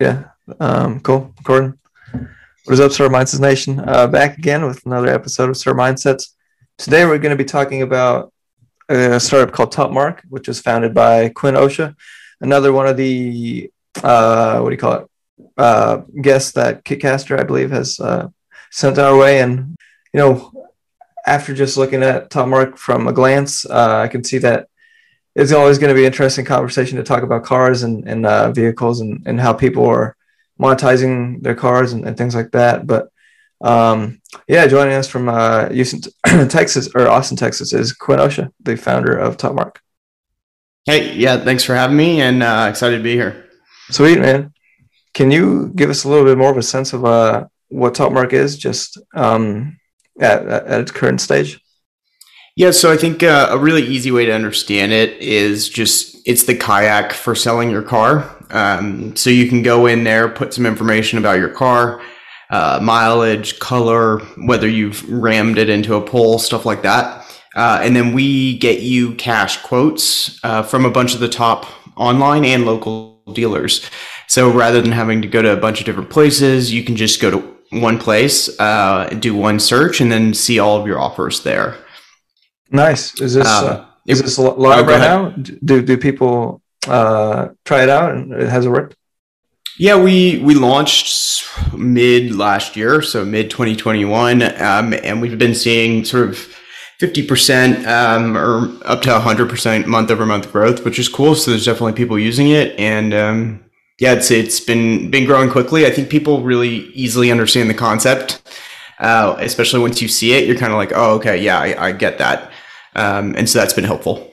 Yeah, cool. Gordon, what is up, Star Mindsets Nation? Back again with another episode of Star Mindsets. Today we're going to be talking about a startup called Topmarq, which was founded by Quinn Osha, another one of the guests that KitCaster, I believe, has sent our way. And you know, after just looking at Topmarq from a glance, I can see that it's always going to be an interesting conversation to talk about cars and vehicles and how people are monetizing their cars and things like that. But joining us from Houston, Texas, or Austin, Texas, is Quinn Osha, the founder of Topmarq. Hey, yeah, thanks for having me, and excited to be here. Sweet, man. Can you give us a little bit more of a sense of what Topmarq is, just at its current stage? Yeah, so I think a really easy way to understand it is it's the kayak for selling your car. So you can go in there, put some information about your car, mileage, color, whether you've rammed it into a pole, stuff like that. And then we get you cash quotes from a bunch of the top online and local dealers. So rather than having to go to a bunch of different places, you can just go to one place, do one search, and then see all of your offers there. Nice. Is this live right now? Do people try it out, and has it worked? Yeah, we launched mid last year, so mid 2021, and we've been seeing sort of 50% or up to 100% month over month growth, which is cool. So there's definitely people using it, and it's been growing quickly. I think people really easily understand the concept, especially once you see it. You're kind of like, oh, okay, yeah, I get that, and so that's been helpful.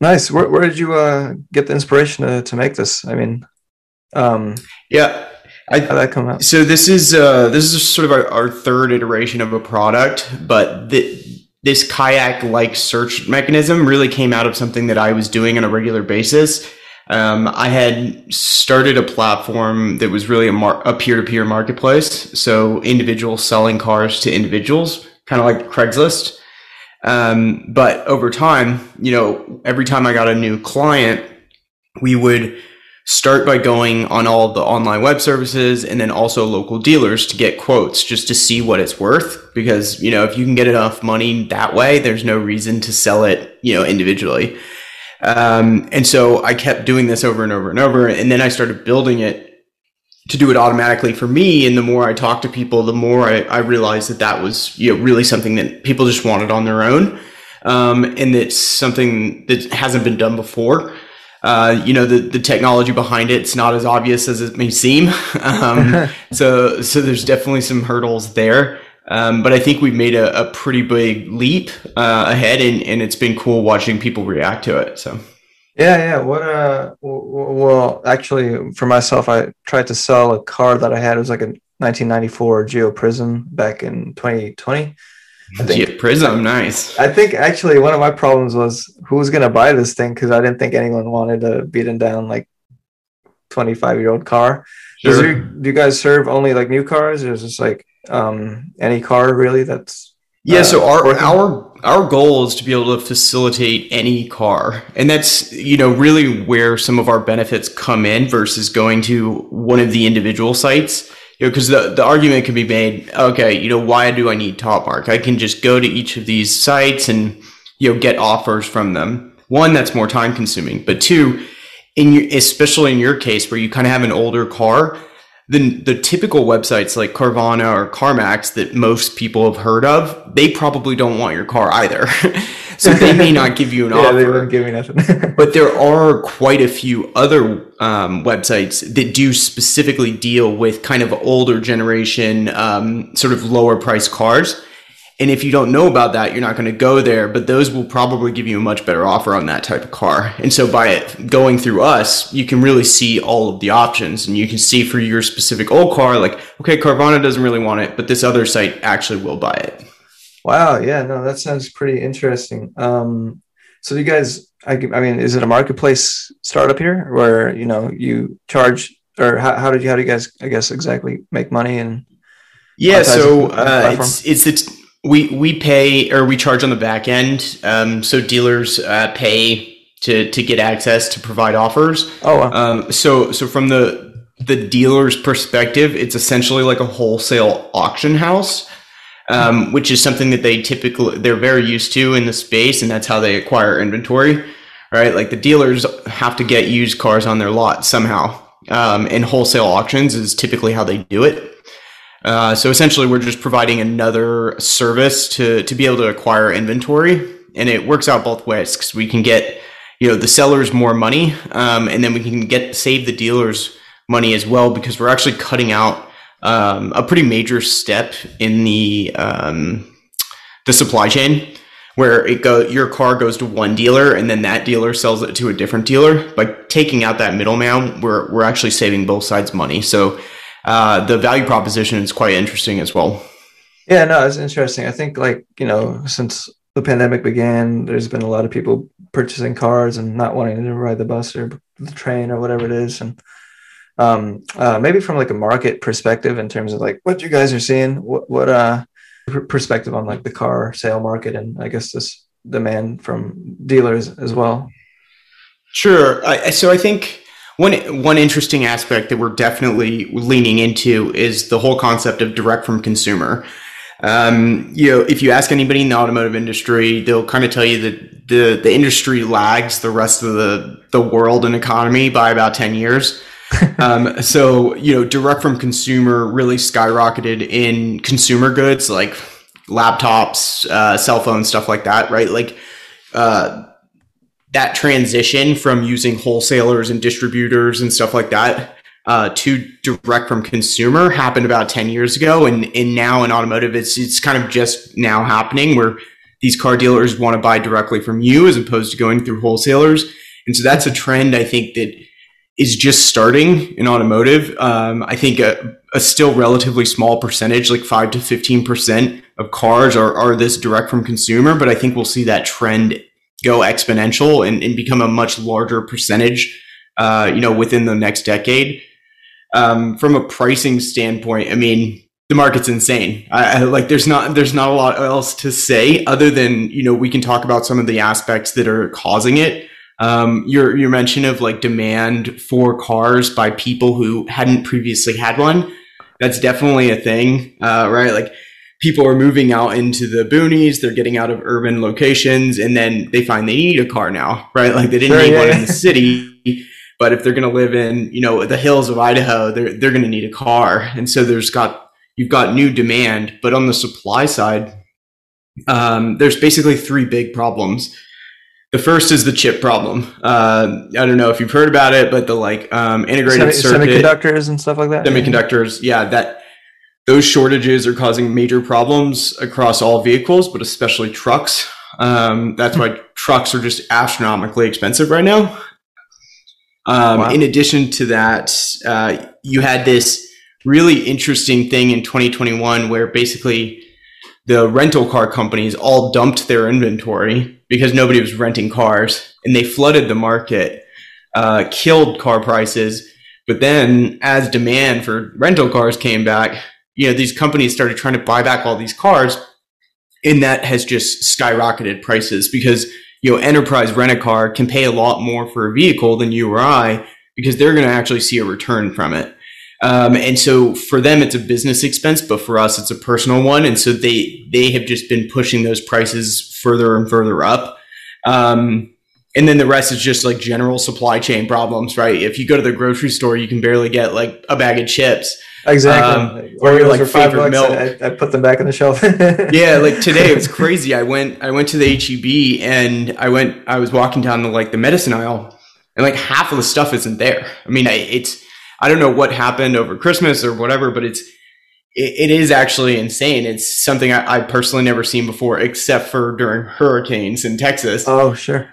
Nice. Where did you get the inspiration to make this? I mean. How'd that come out? So this is sort of our third iteration of a product, but this kayak-like search mechanism really came out of something that I was doing on a regular basis. I had started a platform that was really a peer-to-peer marketplace, so individuals selling cars to individuals, kind of like Craigslist. But over time, you know, every time I got a new client, we would start by going on all the online web services and then also local dealers to get quotes just to see what it's worth. Because, you know, if you can get enough money that way, there's no reason to sell it, you know, individually. And so I kept doing this over and over and over. And then I started building it to do it automatically for me. And the more I talked to people, the more I realized that was, you know, really something that people just wanted on their own. And it's something that hasn't been done before. You know, the technology behind it's not as obvious as it may seem. So there's definitely some hurdles there. But I think we've made a pretty big leap ahead, and it's been cool watching people react to it. So yeah. What? Well, actually, for myself, I tried to sell a car that I had. It was like a 1994 Geo Prism back in 2020. Geo Prism, nice. I think actually one of my problems was who was going to buy this thing, because I didn't think anyone wanted a beaten down like 25-year-old car. Sure. Do you guys serve only like new cars, or is this like any car really? That's so our goal is to be able to facilitate any car, and that's, you know, really where some of our benefits come in versus going to one of the individual sites. You know, because the argument can be made, okay, you know, why do I need Topmarq? I can just go to each of these sites and, you know, get offers from them. One, that's more time consuming, but two, especially in your case where you kind of have an older car, then the typical websites like Carvana or CarMax that most people have heard of, they probably don't want your car either. So they may not give you an offer. They wouldn't give me nothing. But there are quite a few other websites that do specifically deal with kind of older generation, sort of lower priced cars. And if you don't know about that, you're not going to go there, but those will probably give you a much better offer on that type of car. And so by going through us, you can really see all of the options, and you can see for your specific old car, like, okay, Carvana doesn't really want it, but this other site actually will buy it. Wow. Yeah, no, that sounds pretty interesting. So you guys, I mean, is it a marketplace startup here where, you know, you charge, or how do you guys, I guess, exactly make money? And yeah, so we pay, or we charge on the back end. So dealers pay to get access to provide offers. Oh, wow. So from the the dealer's perspective, it's essentially like a wholesale auction house, which is something that they're very used to in the space, and that's how they acquire inventory, right? Like the dealers have to get used cars on their lot somehow, and wholesale auctions is typically how they do it. So essentially, we're just providing another service to be able to acquire inventory, and it works out both ways because we can get, you know, the sellers more money, and then we can save the dealers money as well, because we're actually cutting out a pretty major step in the supply chain, where your car goes to one dealer and then that dealer sells it to a different dealer. By taking out that middleman, we're actually saving both sides money. So the value proposition is quite interesting as well. Yeah, no, it's interesting. I think, like, you know, since the pandemic began, there's been a lot of people purchasing cars and not wanting to ride the bus or the train or whatever it is. And maybe from like a market perspective, in terms of like what you guys are seeing, what perspective on like the car sale market, and I guess this demand from dealers as well. Sure. So I think one interesting aspect that we're definitely leaning into is the whole concept of direct from consumer. You know, if you ask anybody in the automotive industry, they'll kind of tell you that the industry lags the rest of the world and economy by about 10 years. So, you know, direct from consumer really skyrocketed in consumer goods like laptops, cell phones, stuff like that, right? Like, that transition from using wholesalers and distributors and stuff like that, to direct from consumer happened about 10 years ago. And now in automotive, it's kind of just now happening, where these car dealers want to buy directly from you as opposed to going through wholesalers. And so that's a trend, I think, that is just starting in automotive. I think a still relatively small percentage, like 5 to 15% of cars are this direct from consumer, but I think we'll see that trend go exponential and become a much larger percentage, you know, within the next decade. From a pricing standpoint, I mean, the market's insane. I like, there's not a lot else to say other than, you know, we can talk about some of the aspects that are causing it. Your mention of like demand for cars by people who hadn't previously had one, that's definitely a thing, right? Like, people are moving out into the boonies, they're getting out of urban locations, and then they find they need a car now, right? Like, they didn't need one in the city, but if they're going to live in, you know, the hills of Idaho, they're going to need a car. And so you've got new demand. But on the supply side, there's basically three big problems. The first is the chip problem. I don't know if you've heard about it, but the like integrated circuit semiconductors and stuff like that. Semiconductors, yeah, those shortages are causing major problems across all vehicles, but especially trucks. That's why trucks are just astronomically expensive right now. Wow. In addition to that, you had this really interesting thing in 2021 where basically the rental car companies all dumped their inventory because nobody was renting cars, and they flooded the market, killed car prices. But then as demand for rental cars came back, you know, these companies started trying to buy back all these cars, and that has just skyrocketed prices because, you know, Enterprise Rent-A-Car can pay a lot more for a vehicle than you or I, because they're going to actually see a return from it. And so for them, it's a business expense, but for us, it's a personal one. And so they have just been pushing those prices further and further up. And then the rest is just like general supply chain problems, right? If you go to the grocery store, you can barely get like a bag of chips. Exactly. Or like for $5, milk. I put them back on the shelf. Yeah. Like today it was crazy. I went to the HEB and I was walking down the, like the medicine aisle, and like half of the stuff isn't there. I mean, I don't know what happened over Christmas or whatever, but it is actually insane. It's something I personally never seen before, except for during hurricanes in Texas. Oh, sure.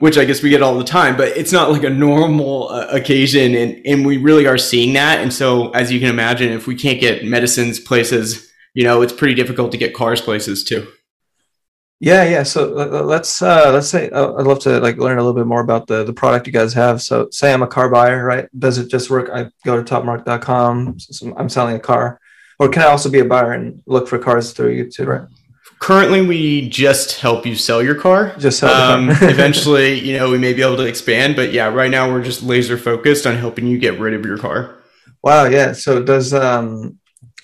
Which I guess we get all the time, but it's not like a normal occasion. And we really are seeing that. And so as you can imagine, if we can't get medicines places, you know, it's pretty difficult to get cars places too. Yeah. Yeah. So let's say, I'd love to like learn a little bit more about the product you guys have. So say I'm a car buyer, right? Does it just work? I go to topmarq.com. So I'm selling a car, or can I also be a buyer and look for cars through YouTube, right? Currently, we just help you sell your car. Just help the car. Eventually, you know, we may be able to expand, but yeah, right now we're just laser focused on helping you get rid of your car. Wow. Yeah. So does, I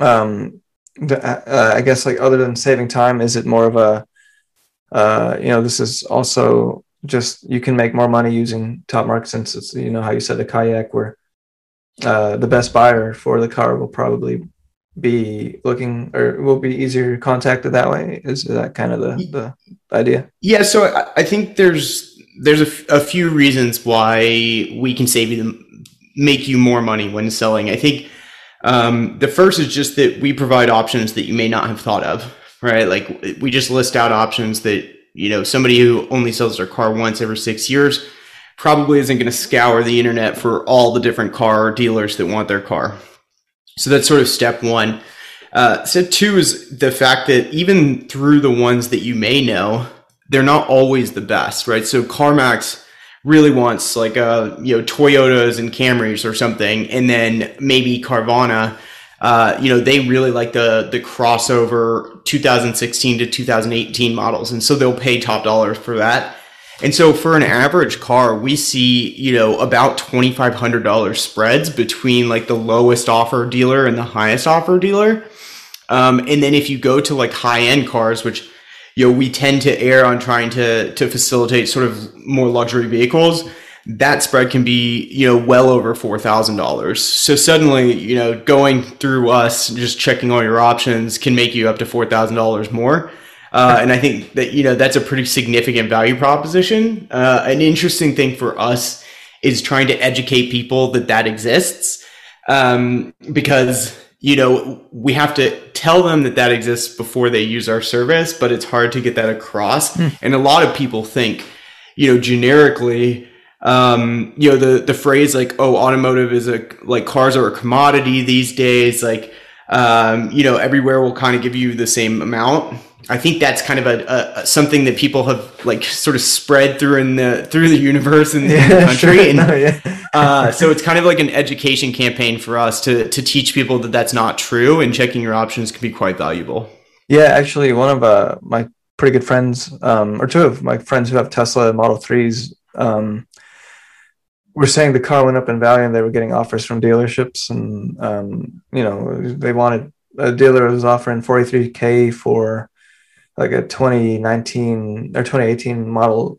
guess like other than saving time, is it more of a, you know, this is also just, you can make more money using Topmarq since it's, you know, how you said a kayak where the best buyer for the car will probably be looking, or will be easier contacted that way? Is that kind of the idea? Yeah, so I think there's a few reasons why we can save you make you more money when selling. I think the first is just that we provide options that you may not have thought of, right? Like we just list out options that, you know, somebody who only sells their car once every 6 years probably isn't going to scour the internet for all the different car dealers that want their car. So that's sort of step one. Step two is the fact that even through the ones that you may know, they're not always the best, right? So CarMax really wants like, you know, Toyotas and Camrys or something. And then maybe Carvana, you know, they really like the crossover 2016 to 2018 models. And so they'll pay top dollars for that. And so for an average car, we see, you know, about $2,500 spreads between like the lowest offer dealer and the highest offer dealer. And then if you go to like high end cars, which, you know, we tend to err on trying to facilitate sort of more luxury vehicles, that spread can be, you know, well over $4,000. So suddenly, you know, going through us and just checking all your options can make you up to $4,000 more. And I think that, you know, that's a pretty significant value proposition. An interesting thing for us is trying to educate people that that exists, because, you know, we have to tell them that that exists before they use our service, but it's hard to get that across. And a lot of people think, you know, generically, you know, the phrase like, oh, automotive is like cars are a commodity these days. Like, you know, everywhere will kind of give you the same amount. I think that's kind of a something that people have like sort of spread through through the universe and the country. Sure. And, no, yeah. So it's kind of like an education campaign for us to teach people that that's not true, and checking your options can be quite valuable. Yeah, actually, one of my pretty good friends, or two of my friends who have Tesla Model 3s, were saying the car went up in value and they were getting offers from dealerships, and you know, they wanted a dealer was offering $43,000 for like a 2019 or 2018 Model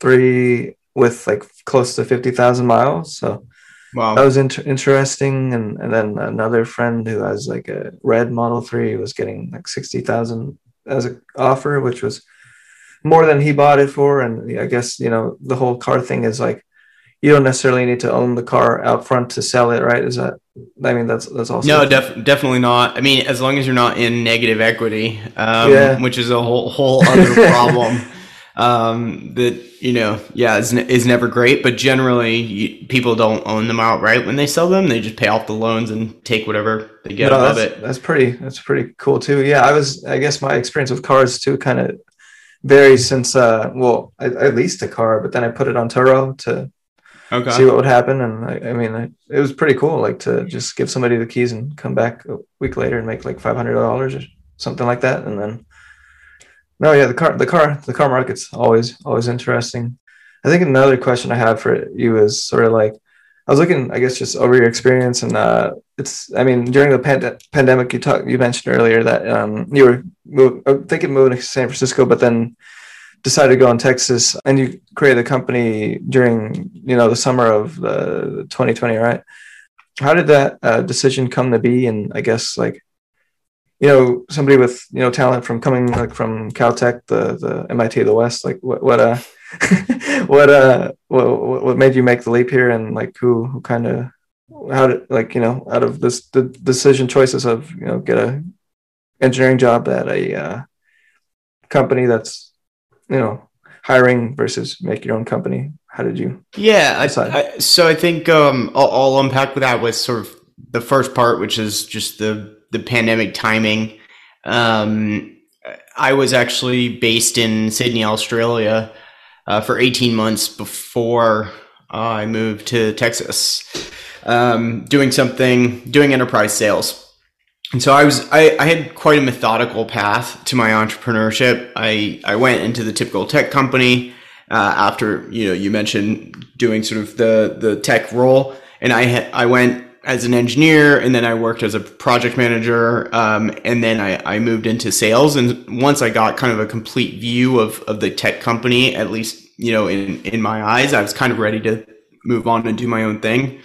3 with like close to 50,000 miles. So wow, that was interesting. And then another friend who has like a red Model 3 was getting like 60,000 as an offer, which was more than he bought it for. And I guess, you know, the whole car thing is like, you don't necessarily need to own the car out front to sell it, right? Is that, I mean, that's also... No, definitely not. I mean, as long as you're not in negative equity, yeah, which is a whole other problem that, you know, yeah, is never great. But generally, people don't own them outright when they sell them. They just pay off the loans and take whatever they get out of it. That's pretty cool too. Yeah, I guess my experience with cars too kind of varies since, well, I leased a car, but then I put it on Turo to... Okay. See what would happen. And I mean, it was pretty cool, like to just give somebody the keys and come back a week later and make like $500 or something like that. And then, no, yeah, the car market's always interesting. I think another question I have for you is sort of like, I was looking, I guess, just over your experience, and it's, I mean, during the pandemic, you mentioned earlier that you were thinking of moving to San Francisco, but then decided to go in Texas, and you created a company during, you know, the summer of 2020, right? How did that decision come to be? And I guess, like, you know, somebody with, you know, talent from coming like from Caltech, the MIT of the West, like what what made you make the leap here? And like who kind of, how did, like, you know, out of this, the decision choices of, you know, get a engineering job at a company that's, you know, hiring versus make your own company? How did you? Yeah. So I think I'll unpack with that was sort of the first part, which is just the pandemic timing. I was actually based in Sydney, Australia for 18 months before I moved to Texas, doing enterprise sales. And so I had quite a methodical path to my entrepreneurship. I went into the typical tech company after, you know, you mentioned doing sort of the tech role, and I went as an engineer, and then I worked as a project manager, and then I moved into sales. And once I got kind of a complete view of the tech company, at least, you know, in my eyes, I was kind of ready to move on and do my own thing.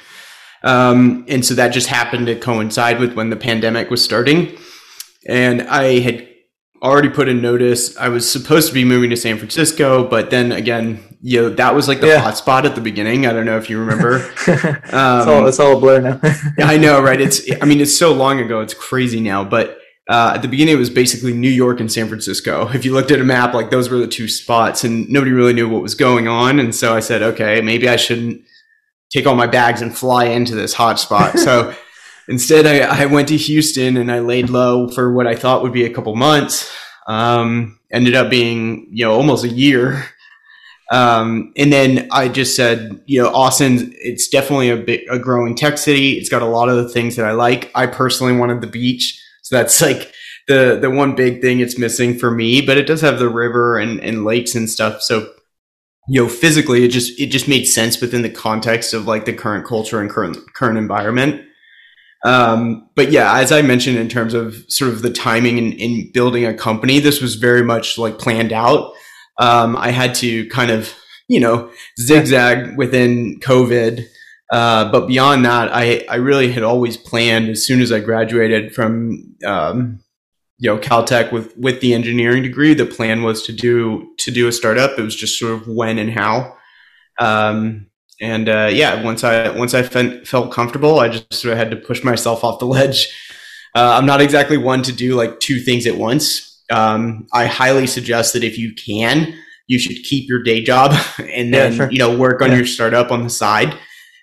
And so that just happened to coincide with when the pandemic was starting, and I had already put in notice. I was supposed to be moving to San Francisco, but then again, you know, that was like the hot spot at the beginning. I don't know if you remember. It's all a blur now. I know, right? It's so long ago. It's crazy now, but at the beginning, it was basically New York and San Francisco. If you looked at a map, like those were the two spots, and nobody really knew what was going on. And so I said, okay, maybe I shouldn't take all my bags and fly into this hot spot. So instead, I went to Houston, and I laid low for what I thought would be a couple months. Ended up being, you know, almost a year. And then I just said, you know, Austin, it's definitely a growing tech city. It's got a lot of the things that I like. I personally wanted the beach. So that's like the one big thing it's missing for me, but it does have the river and lakes and stuff. So, you know, physically, it just made sense within the context of like the current culture and current environment. But yeah, as I mentioned, in terms of sort of the timing in building a company, this was very much like planned out. I had to kind of, you know, zigzag within COVID. But beyond that, I really had always planned, as soon as I graduated from, you know, Caltech with the engineering degree, the plan was to do a startup. It was just sort of when and how. Once I felt comfortable, I just sort of had to push myself off the ledge. I'm not exactly one to do like two things at once. I highly suggest that if you can, you should keep your day job and then, you know, work on your startup on the side.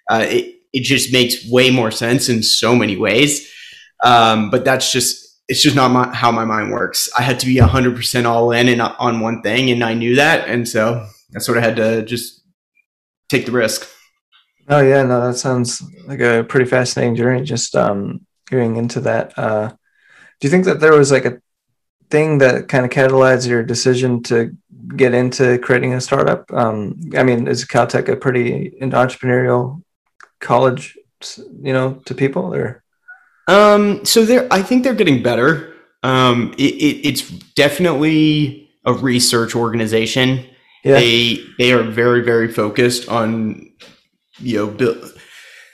It just makes way more sense in so many ways. But it's just not how my mind works. I had to be 100% all in and on one thing, and I knew that, and so I sort of had to just take the risk. Oh yeah, no, that sounds like a pretty fascinating journey. Just going into that, do you think that there was like a thing that kind of catalyzed your decision to get into creating a startup? I mean, is Caltech a pretty entrepreneurial college, you know, to people, or? So I think they're getting better. It's definitely a research organization. Yeah. They are very, very focused on, you know,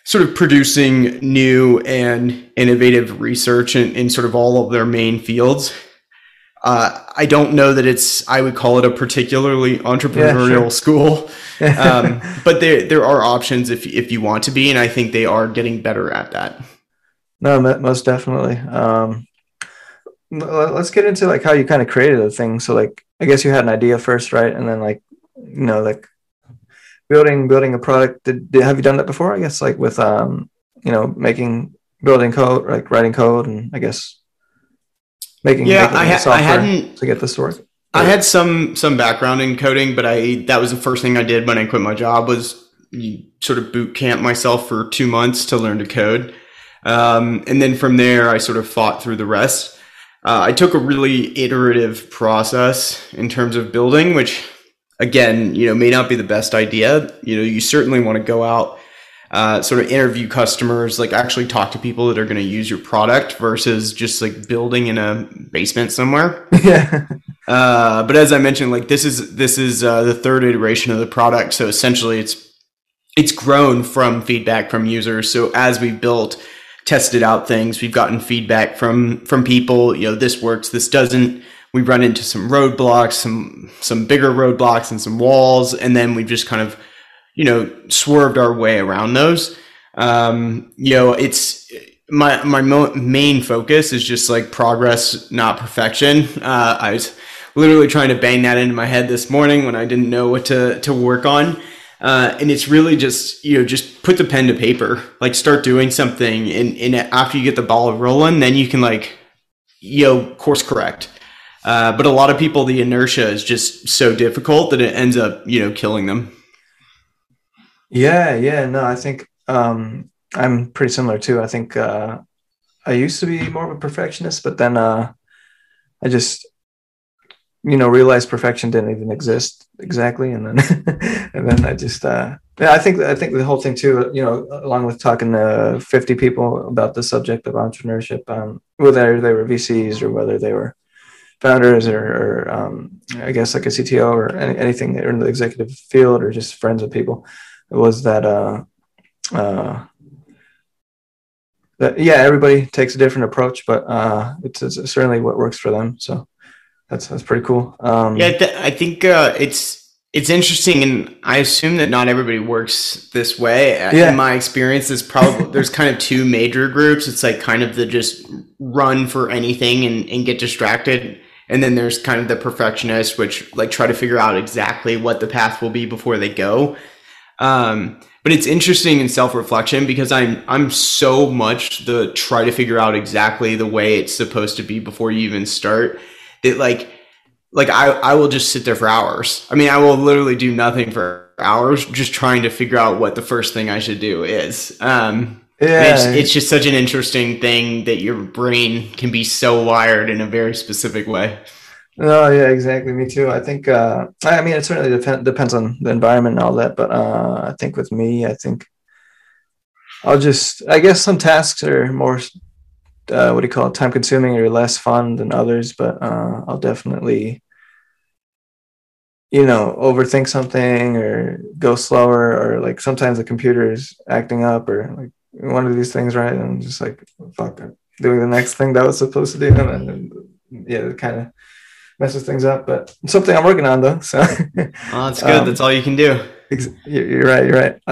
sort of producing new and innovative research in sort of all of their main fields. I don't know that I would call it a particularly entrepreneurial school, but there are options if you want to be, and I think they are getting better at that. No, most definitely. Let's get into like how you kind of created the thing. So like, I guess you had an idea first, right? And then like, you know, like building a product. Have you done that before? I guess like with, you know, building code, like writing code, and I guess making software to get this to work. I had some background in coding, but that was the first thing I did when I quit my job, was sort of boot camp myself for 2 months to learn to code. And then from there, I sort of fought through the rest. I took a really iterative process in terms of building, which again, you know, may not be the best idea. You know, you certainly want to go out, sort of interview customers, like actually talk to people that are going to use your product versus just like building in a basement somewhere. Yeah. But as I mentioned, like this is the third iteration of the product. So essentially it's grown from feedback from users. So as we built, tested out things, we've gotten feedback from people, you know, this works, this doesn't. We run into some roadblocks, some bigger roadblocks and some walls, and then we've just kind of, you know, swerved our way around those. You know, it's my main focus is just like progress, not perfection. I was literally trying to bang that into my head this morning when I didn't know what to work on. And it's really just, you know, just put the pen to paper, like start doing something. And after you get the ball rolling, then you can like, you know, course correct. But a lot of people, the inertia is just so difficult that it ends up, you know, killing them. Yeah. No, I think I'm pretty similar too. I think I used to be more of a perfectionist, but then I just, you know, realized perfection didn't even exist exactly. And then, and then I just, yeah, I think the whole thing too, you know, along with talking to 50 people about the subject of entrepreneurship, whether they were VCs or whether they were founders or I guess like a CTO or anything in the executive field or just friends with people, was that, yeah, everybody takes a different approach, but it's certainly what works for them. So that's pretty cool. Yeah, I think it's interesting, and I assume that not everybody works this way. Yeah. In my experience, is probably there's kind of two major groups. It's like kind of the just run for anything and get distracted, and then there's kind of the perfectionists, which like try to figure out exactly what the path will be before they go. But it's interesting in self-reflection because I'm so much the try to figure out exactly the way it's supposed to be before you even start that like I will just sit there for hours. I mean, I will literally do nothing for hours, just trying to figure out what the first thing I should do is. Yeah. It's just such an interesting thing that your brain can be so wired in a very specific way. Oh yeah, exactly. Me too. I think, I mean, it certainly depends on the environment and all that, but, I think with me, I think I'll just, I guess some tasks are more, what do you call it? Time consuming or less fun than others, but, I'll definitely, you know, overthink something or go slower, or like sometimes the computer is acting up or like one of these things. Right. And I'm just like, fuck, I'm doing the next thing that I was supposed to do. And yeah, it kind of messes things up, but it's something I'm working on though. So oh, that's good. That's all you can do. You're right. You're right.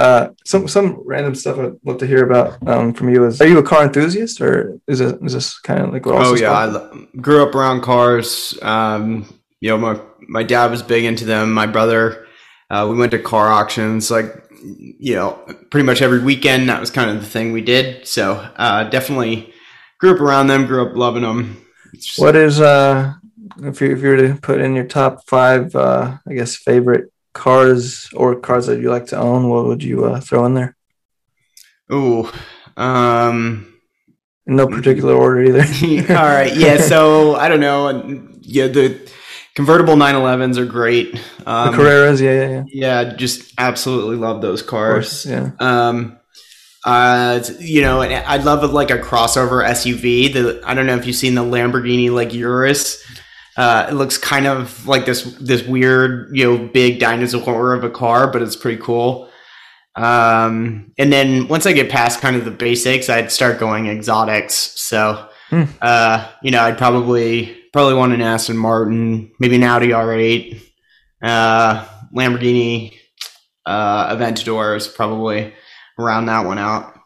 Some random stuff I'd love to hear about from you is, are you a car enthusiast, or is this kind of like what else? Oh yeah. I grew up around cars. You know, my dad was big into them. My brother, we went to car auctions, like, you know, pretty much every weekend. That was kind of the thing we did. So, definitely grew up around them, grew up loving them. Just, what is, if you were to put in your top five, I guess, favorite cars or cars that you like to own, what would you throw in there? Ooh, in no particular order either. All right, yeah. So I don't know. Yeah, the convertible 911s are great. The Carreras, yeah. Just absolutely love those cars. Of course, yeah. You know, and I'd love like a crossover SUV. I don't know if you've seen the Lamborghini like Urus. It looks kind of like this weird, you know, big dinosaur of a car, but it's pretty cool. And then once I get past kind of the basics, I'd start going exotics. So, you know, I'd probably want an Aston Martin, maybe an Audi R8, Lamborghini Aventador is probably round that one out.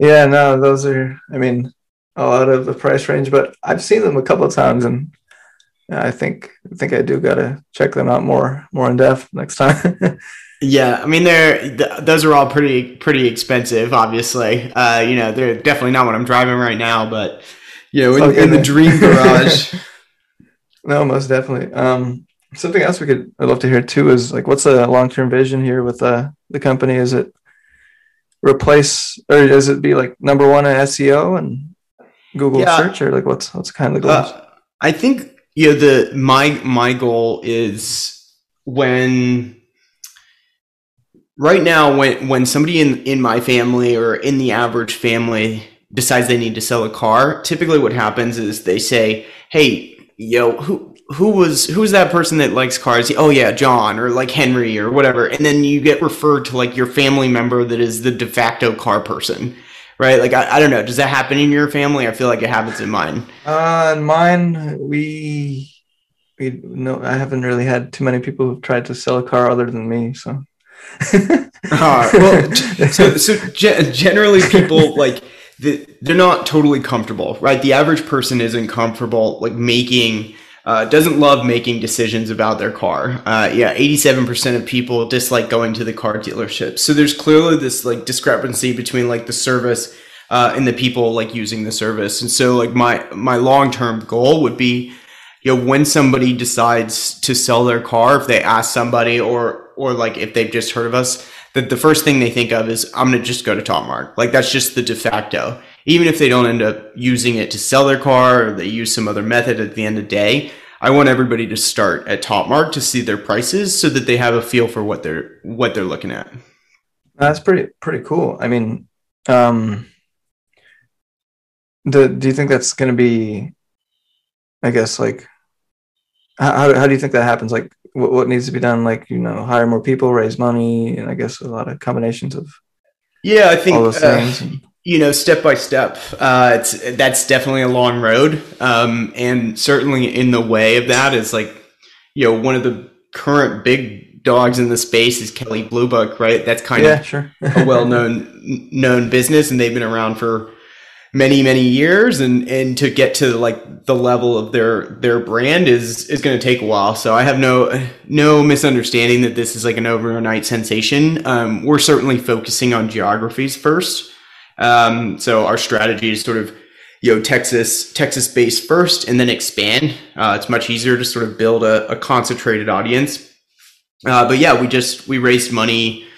Yeah, no, those are, I mean, a lot of the price range, but I've seen them a couple of times, and I think I do gotta check them out more in depth next time. Yeah, I mean, those are all pretty expensive, obviously. You know, they're definitely not what I'm driving right now, but you know, in the dream garage. No, most definitely. Something else I'd love to hear too is like, what's the long-term vision here with the company? Is it replace, or does it be like number one in SEO and Google search, or like what's kind of the goal? I think. Yeah, my goal is when somebody in my family or in the average family decides they need to sell a car, typically what happens is they say, "Hey, yo, who's that person that likes cars? Oh yeah, John or like Henry or whatever." And then you get referred to like your family member that is the de facto car person. Right? Like, I don't know. Does that happen in your family? I feel like it happens in mine. In mine, we no, I haven't really had too many people who've tried to sell a car other than me. So, well, generally people like they're not totally comfortable, right? The average person isn't comfortable like making, doesn't love making decisions about their car. Yeah, 87% of people dislike going to the car dealership. So there's clearly this like discrepancy between like the service and the people like using the service. And so like my long-term goal would be, you know, when somebody decides to sell their car, if they ask somebody or like if they've just heard of us, that the first thing they think of is, I'm going to just go to Topmarq. Like that's just the de facto. even if they don't end up using it to sell their car or they use some other method at the end of the day, I want everybody to start at Topmarq to see their prices so that they have a feel for what they're looking at. That's pretty cool. I mean, do you think that's going to be, I guess, like, how do you think that happens? Like, what needs to be done? Like, you know, hire more people, raise money, and I guess a lot of combinations of. Yeah, I think all those things. You know, step by step, that's definitely a long road. And certainly in the way of that is, like, you know, one of the current big dogs in the space is Kelly Blue Book, right? That's kind of a well-known business, and they've been around for many years, and to get to, like, the level of their brand is going to take a while. So I have no misunderstanding that this is like an overnight sensation. We're certainly focusing on geographies first. So our strategy is sort of, you know, Texas based first and then expand. It's much easier to sort of build a concentrated audience. But yeah, we raised money,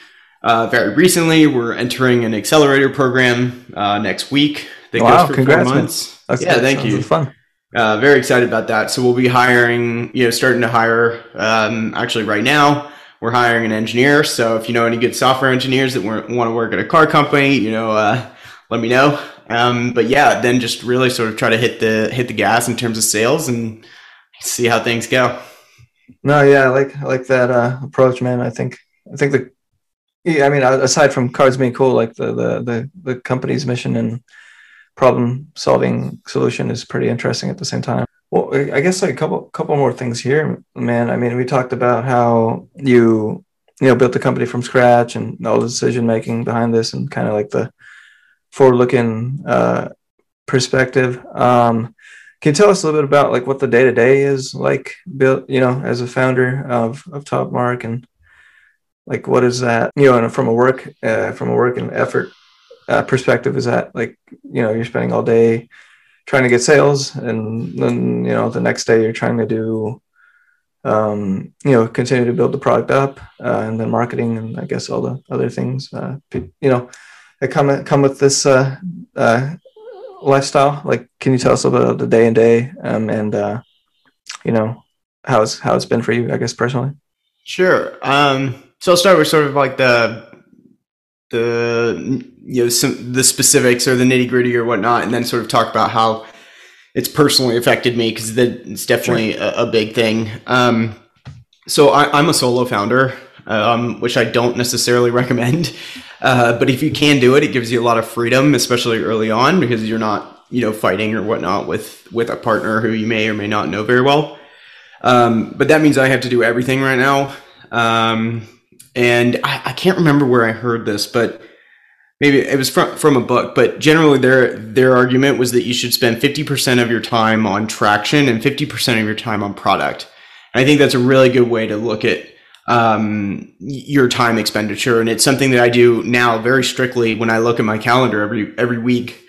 very recently. We're entering an accelerator program, next week. That goes for congrats, 4 months. Yeah, thank you. Fun. Very excited about that. So we'll be hiring, you know, starting to hire, actually right now. We're hiring an engineer, so if you know any good software engineers that want to work at a car company, you know, let me know. But yeah, then just really sort of try to hit the gas in terms of sales and see how things go. No, yeah, I like that approach, man. I think I mean, aside from cars being cool, like the company's mission and problem solving solution is pretty interesting at the same time. Well, I guess like a couple more things here, man. I mean, we talked about how you know, built the company from scratch and all the decision making behind this, and kind of like the forward-looking perspective. Can you tell us a little bit about like what the day-to-day is like, you know, as a founder of Topmarq, and like what is that, you know, and from a work and effort perspective, is that like, you know, you're spending all day trying to get sales, and then, you know, the next day you're trying to do, you know, continue to build the product up, and then marketing, and I guess all the other things, you know, that come with this lifestyle. Like, can you tell us about the day and day, and you know, how it's been for you, I guess, personally? Sure. So I'll start with sort of like the you know, the specifics or the nitty gritty or whatnot, and then sort of talk about how it's personally affected me, because it's definitely a big thing. So I'm a solo founder, which I don't necessarily recommend. But if you can do it, it gives you a lot of freedom, especially early on, because you're not, you know, fighting or whatnot with a partner who you may or may not know very well. But that means I have to do everything right now. And I can't remember where I heard this, but maybe it was from a book, but generally their argument was that you should spend 50% of your time on traction and 50% of your time on product. And I think that's a really good way to look at your time expenditure. And it's something that I do now very strictly. When I look at my calendar every week,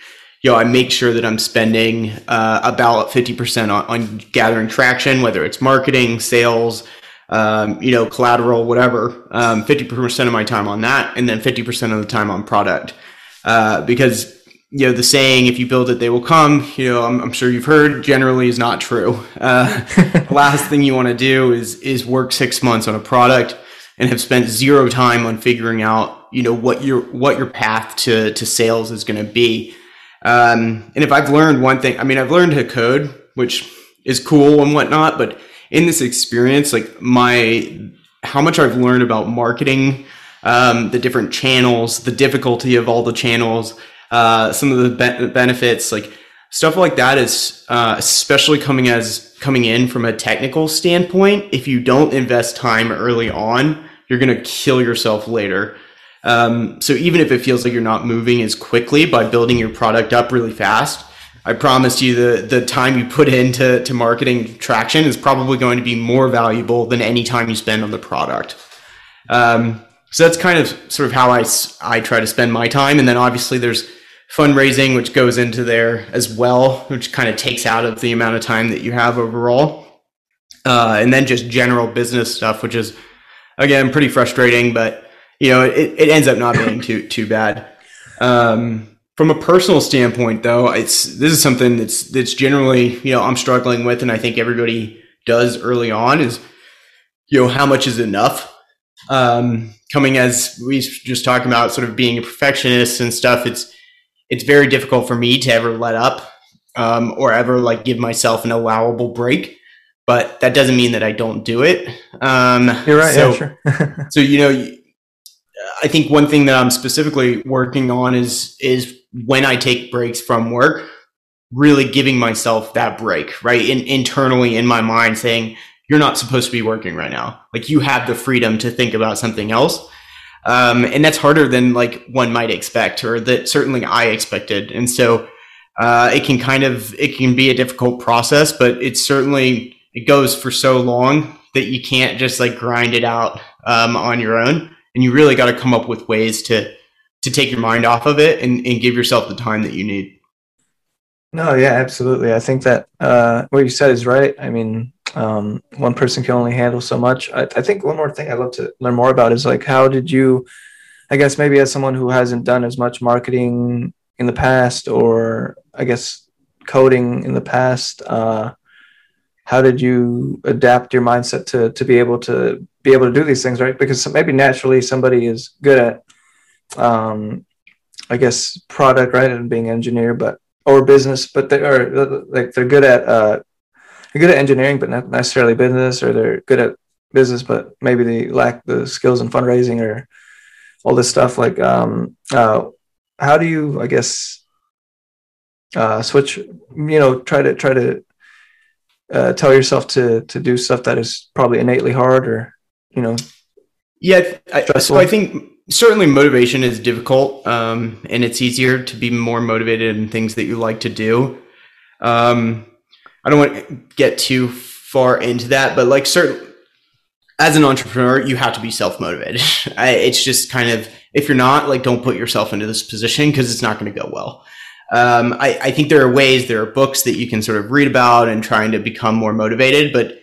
you know, I make sure that I'm spending about 50% on gathering traction, whether it's marketing, sales, you know, collateral, whatever, 50% of my time on that, and then 50% of the time on product. Because, you know, the saying, if you build it, they will come, you know, I'm sure you've heard, generally is not true. The last thing you want to do is work 6 months on a product and have spent zero time on figuring out, you know, what your path to sales is going to be. And if I've learned one thing, I mean, I've learned to code, which is cool and whatnot, but in this experience, like how much I've learned about marketing, the different channels, the difficulty of all the channels, some of the benefits, like stuff like that is, especially coming in from a technical standpoint. If you don't invest time early on, you're going to kill yourself later. So even if it feels like you're not moving as quickly by building your product up really fast, I promise you the time you put into marketing traction is probably going to be more valuable than any time you spend on the product. So that's kind of sort of how I try to spend my time. And then obviously there's fundraising, which goes into there as well, which kind of takes out of the amount of time that you have overall. And then just general business stuff, which is, again, pretty frustrating, but, you know, it ends up not being too bad. From a personal standpoint, though, this is something that's generally, I'm struggling with, and I think everybody does early on, is, how much is enough? Coming as we just talking about sort of being a perfectionist and stuff, it's very difficult for me to ever let up or ever like give myself an allowable break. But that doesn't mean that I don't do it. You're right. So, yeah, sure. So, I think one thing that I'm specifically working on is when I take breaks from work, really giving myself that break, right? Internally in my mind saying, you're not supposed to be working right now. Like, you have the freedom to think about something else. And that's harder than like one might expect, or that certainly I expected. And so it can be a difficult process, but it goes for so long that you can't just like grind it out on your own. And you really got to come up with ways to take your mind off of it and give yourself the time that you need. No, yeah, absolutely. I think that what you said is right. I mean, one person can only handle so much. I think one more thing I'd love to learn more about is like, how did you, I guess maybe as someone who hasn't done as much marketing in the past, or I guess coding in the past, how did you adapt your mindset to be able to do these things, right? Because maybe naturally somebody is good at, I guess, product, right, and being an engineer, or business, but they are like they're good at engineering, but not necessarily business, or they're good at business, but maybe they lack the skills in fundraising or all this stuff. Like, how do you, I guess, switch? Try to tell yourself to do stuff that is probably innately hard, or Yeah, so I think certainly motivation is difficult, and it's easier to be more motivated in things that you like to do. I don't want to get too far into that, but like, certainly as an entrepreneur, you have to be self-motivated. It's just kind of, if you're not, like, don't put yourself into this position, because it's not going to go well. I think there are books that you can sort of read about and trying to become more motivated, but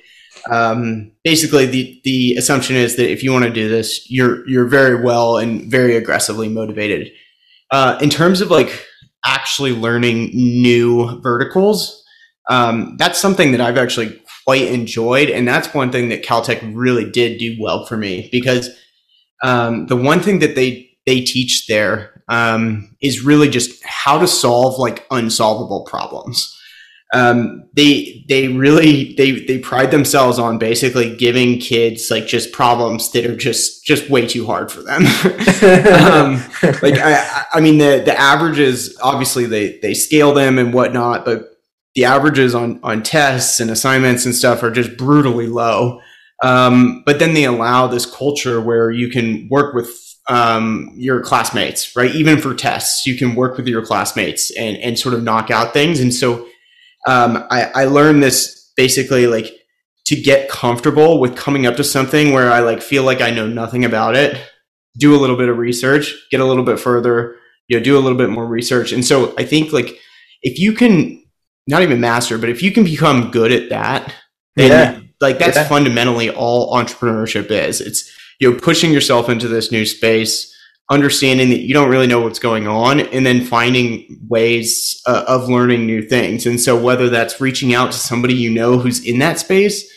basically the assumption is that if you want to do this, you're very well and very aggressively motivated. In terms of like actually learning new verticals, that's something that I've actually quite enjoyed, and that's one thing that Caltech really did do well for me, because the one thing that they teach there is really just how to solve like unsolvable problems. They really pride themselves on basically giving kids like just problems that are just way too hard for them. Like, I mean, the averages, obviously they scale them and whatnot, but the averages on tests and assignments and stuff are just brutally low. But then they allow this culture where you can work with your classmates, right? Even for tests, you can work with your classmates and sort of knock out things. And so, I learned this basically like to get comfortable with coming up to something where I like feel like I know nothing about it, do a little bit of research, get a little bit further, do a little bit more research. And so I think like if you can not even master, but if you can become good at that, then like that's fundamentally all entrepreneurship is. It's, pushing yourself into this new space, understanding that you don't really know what's going on, and then finding ways of learning new things. And so whether that's reaching out to somebody who's in that space,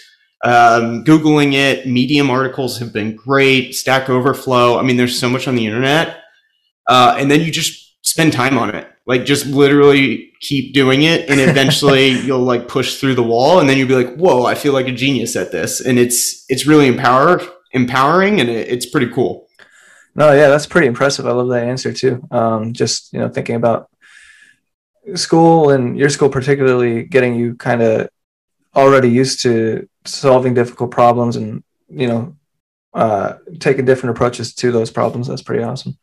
Googling it, Medium articles have been great, Stack Overflow. I mean, there's so much on the internet. And then you just spend time on it. Like, just literally keep doing it, and eventually you'll like push through the wall, and then you'll be like, whoa, I feel like a genius at this. And it's really empowering, and it's pretty cool. No, yeah, that's pretty impressive. I love that answer too. Just, thinking about school and your school, particularly getting you kind of already used to solving difficult problems and, taking different approaches to those problems. That's pretty awesome.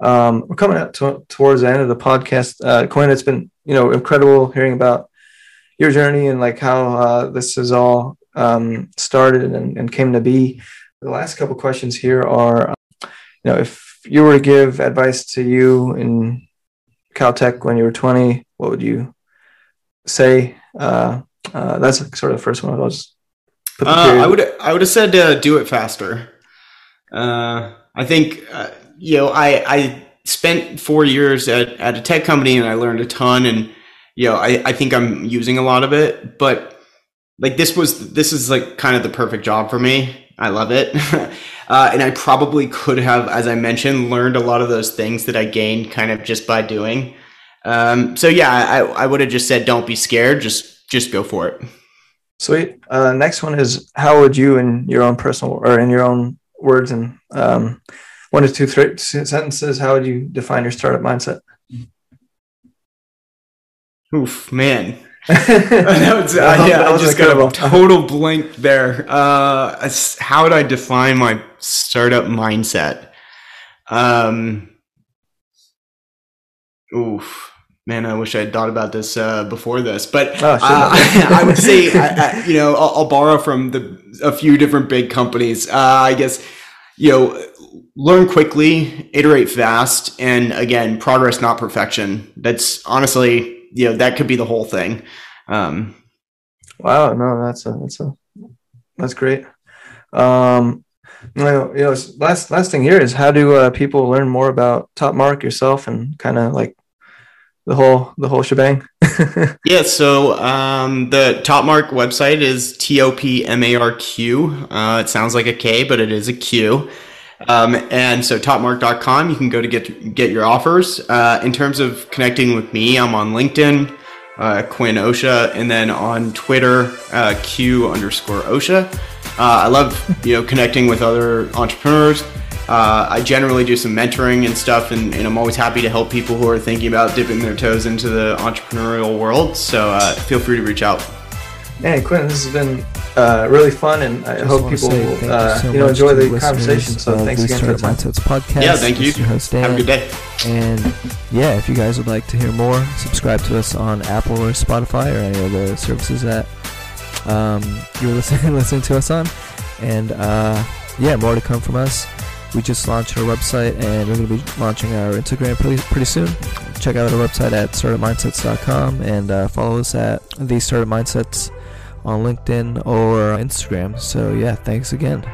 We're coming up towards the end of the podcast. Quinn, it's been, incredible hearing about your journey and like how this has all started and came to be. The last couple questions here are, if you were to give advice to you in Caltech when you were 20, what would you say? That's sort of the first one. I'll just put I would have said do it faster. I think I spent 4 years at a tech company, and I learned a ton, and you know, I think I'm using a lot of it, but like this is like kind of the perfect job for me. I love it. And I probably could have, as I mentioned, learned a lot of those things that I gained kind of just by doing. So yeah, I would have just said, don't be scared. Just go for it. Sweet. Next one is, how would you, in your own personal or in your own words and, 1 to 2 sentences, how would you define your startup mindset? Oof, man. Yeah, I just got a total blank there. How would I define my startup mindset? Oof, man, I wish I had thought about this before this, but I would say, you know, I'll borrow from a few different big companies. I guess, you know, learn quickly, iterate fast, and again, progress, not perfection. That's honestly, you know, that could be the whole thing. Wow, no, that's great. You know, last thing here is, how do people learn more about Topmarq, yourself, and kind of like the whole shebang? Yeah, so the Topmarq website is TOPMARQ. It sounds like a K, but it is a Q. And so topmarq.com, you can go to get your offers. In terms of connecting with me, I'm on LinkedIn, Quinn Osha, and then on Twitter, Q_Osha. I love, you know, connecting with other entrepreneurs. I generally do some mentoring and stuff, and I'm always happy to help people who are thinking about dipping their toes into the entrepreneurial world. So feel free to reach out. Hey, Quinn, this has been really fun, and I hope people enjoy the conversation. So thanks again for the time. Podcast. Yeah, thank you. Have a good day. And yeah, if you guys would like to hear more, subscribe to us on Apple or Spotify or any other services that you're listening to us on. And yeah, more to come from us. We just launched our website, and we're going to be launching our Instagram pretty soon. Check out our website at startupmindsets.com, and follow us at The Startup Mindsets on LinkedIn or Instagram. So yeah, thanks again.